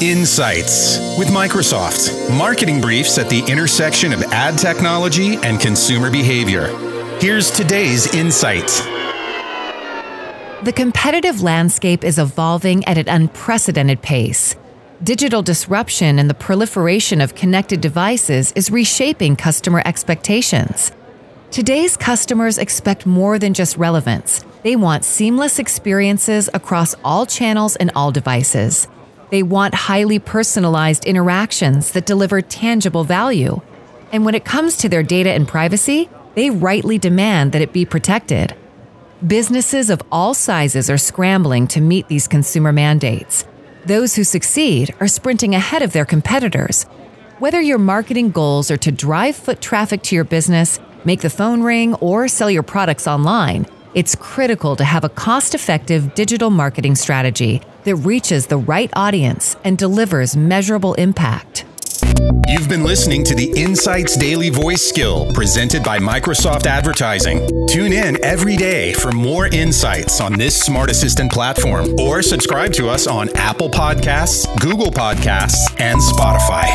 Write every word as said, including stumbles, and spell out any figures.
Insights with Microsoft. Marketing briefs at the intersection of ad technology and consumer behavior. Here's today's insight. The competitive landscape is evolving at an unprecedented pace. Digital disruption and the proliferation of connected devices is reshaping customer expectations. Today's customers expect more than just relevance. They want seamless experiences across all channels and all devices. They want highly personalized interactions that deliver tangible value. And when it comes to their data and privacy, they rightly demand that it be protected. Businesses of all sizes are scrambling to meet these consumer mandates. Those who succeed are sprinting ahead of their competitors. Whether your marketing goals are to drive foot traffic to your business, make the phone ring, or sell your products online, it's critical to have a cost-effective digital marketing strategy that reaches the right audience and delivers measurable impact. You've been listening to the Insights Daily Voice Skill presented by Microsoft Advertising. Tune in every day for more insights on this Smart Assistant platform, or subscribe to us on Apple Podcasts, Google Podcasts, and Spotify.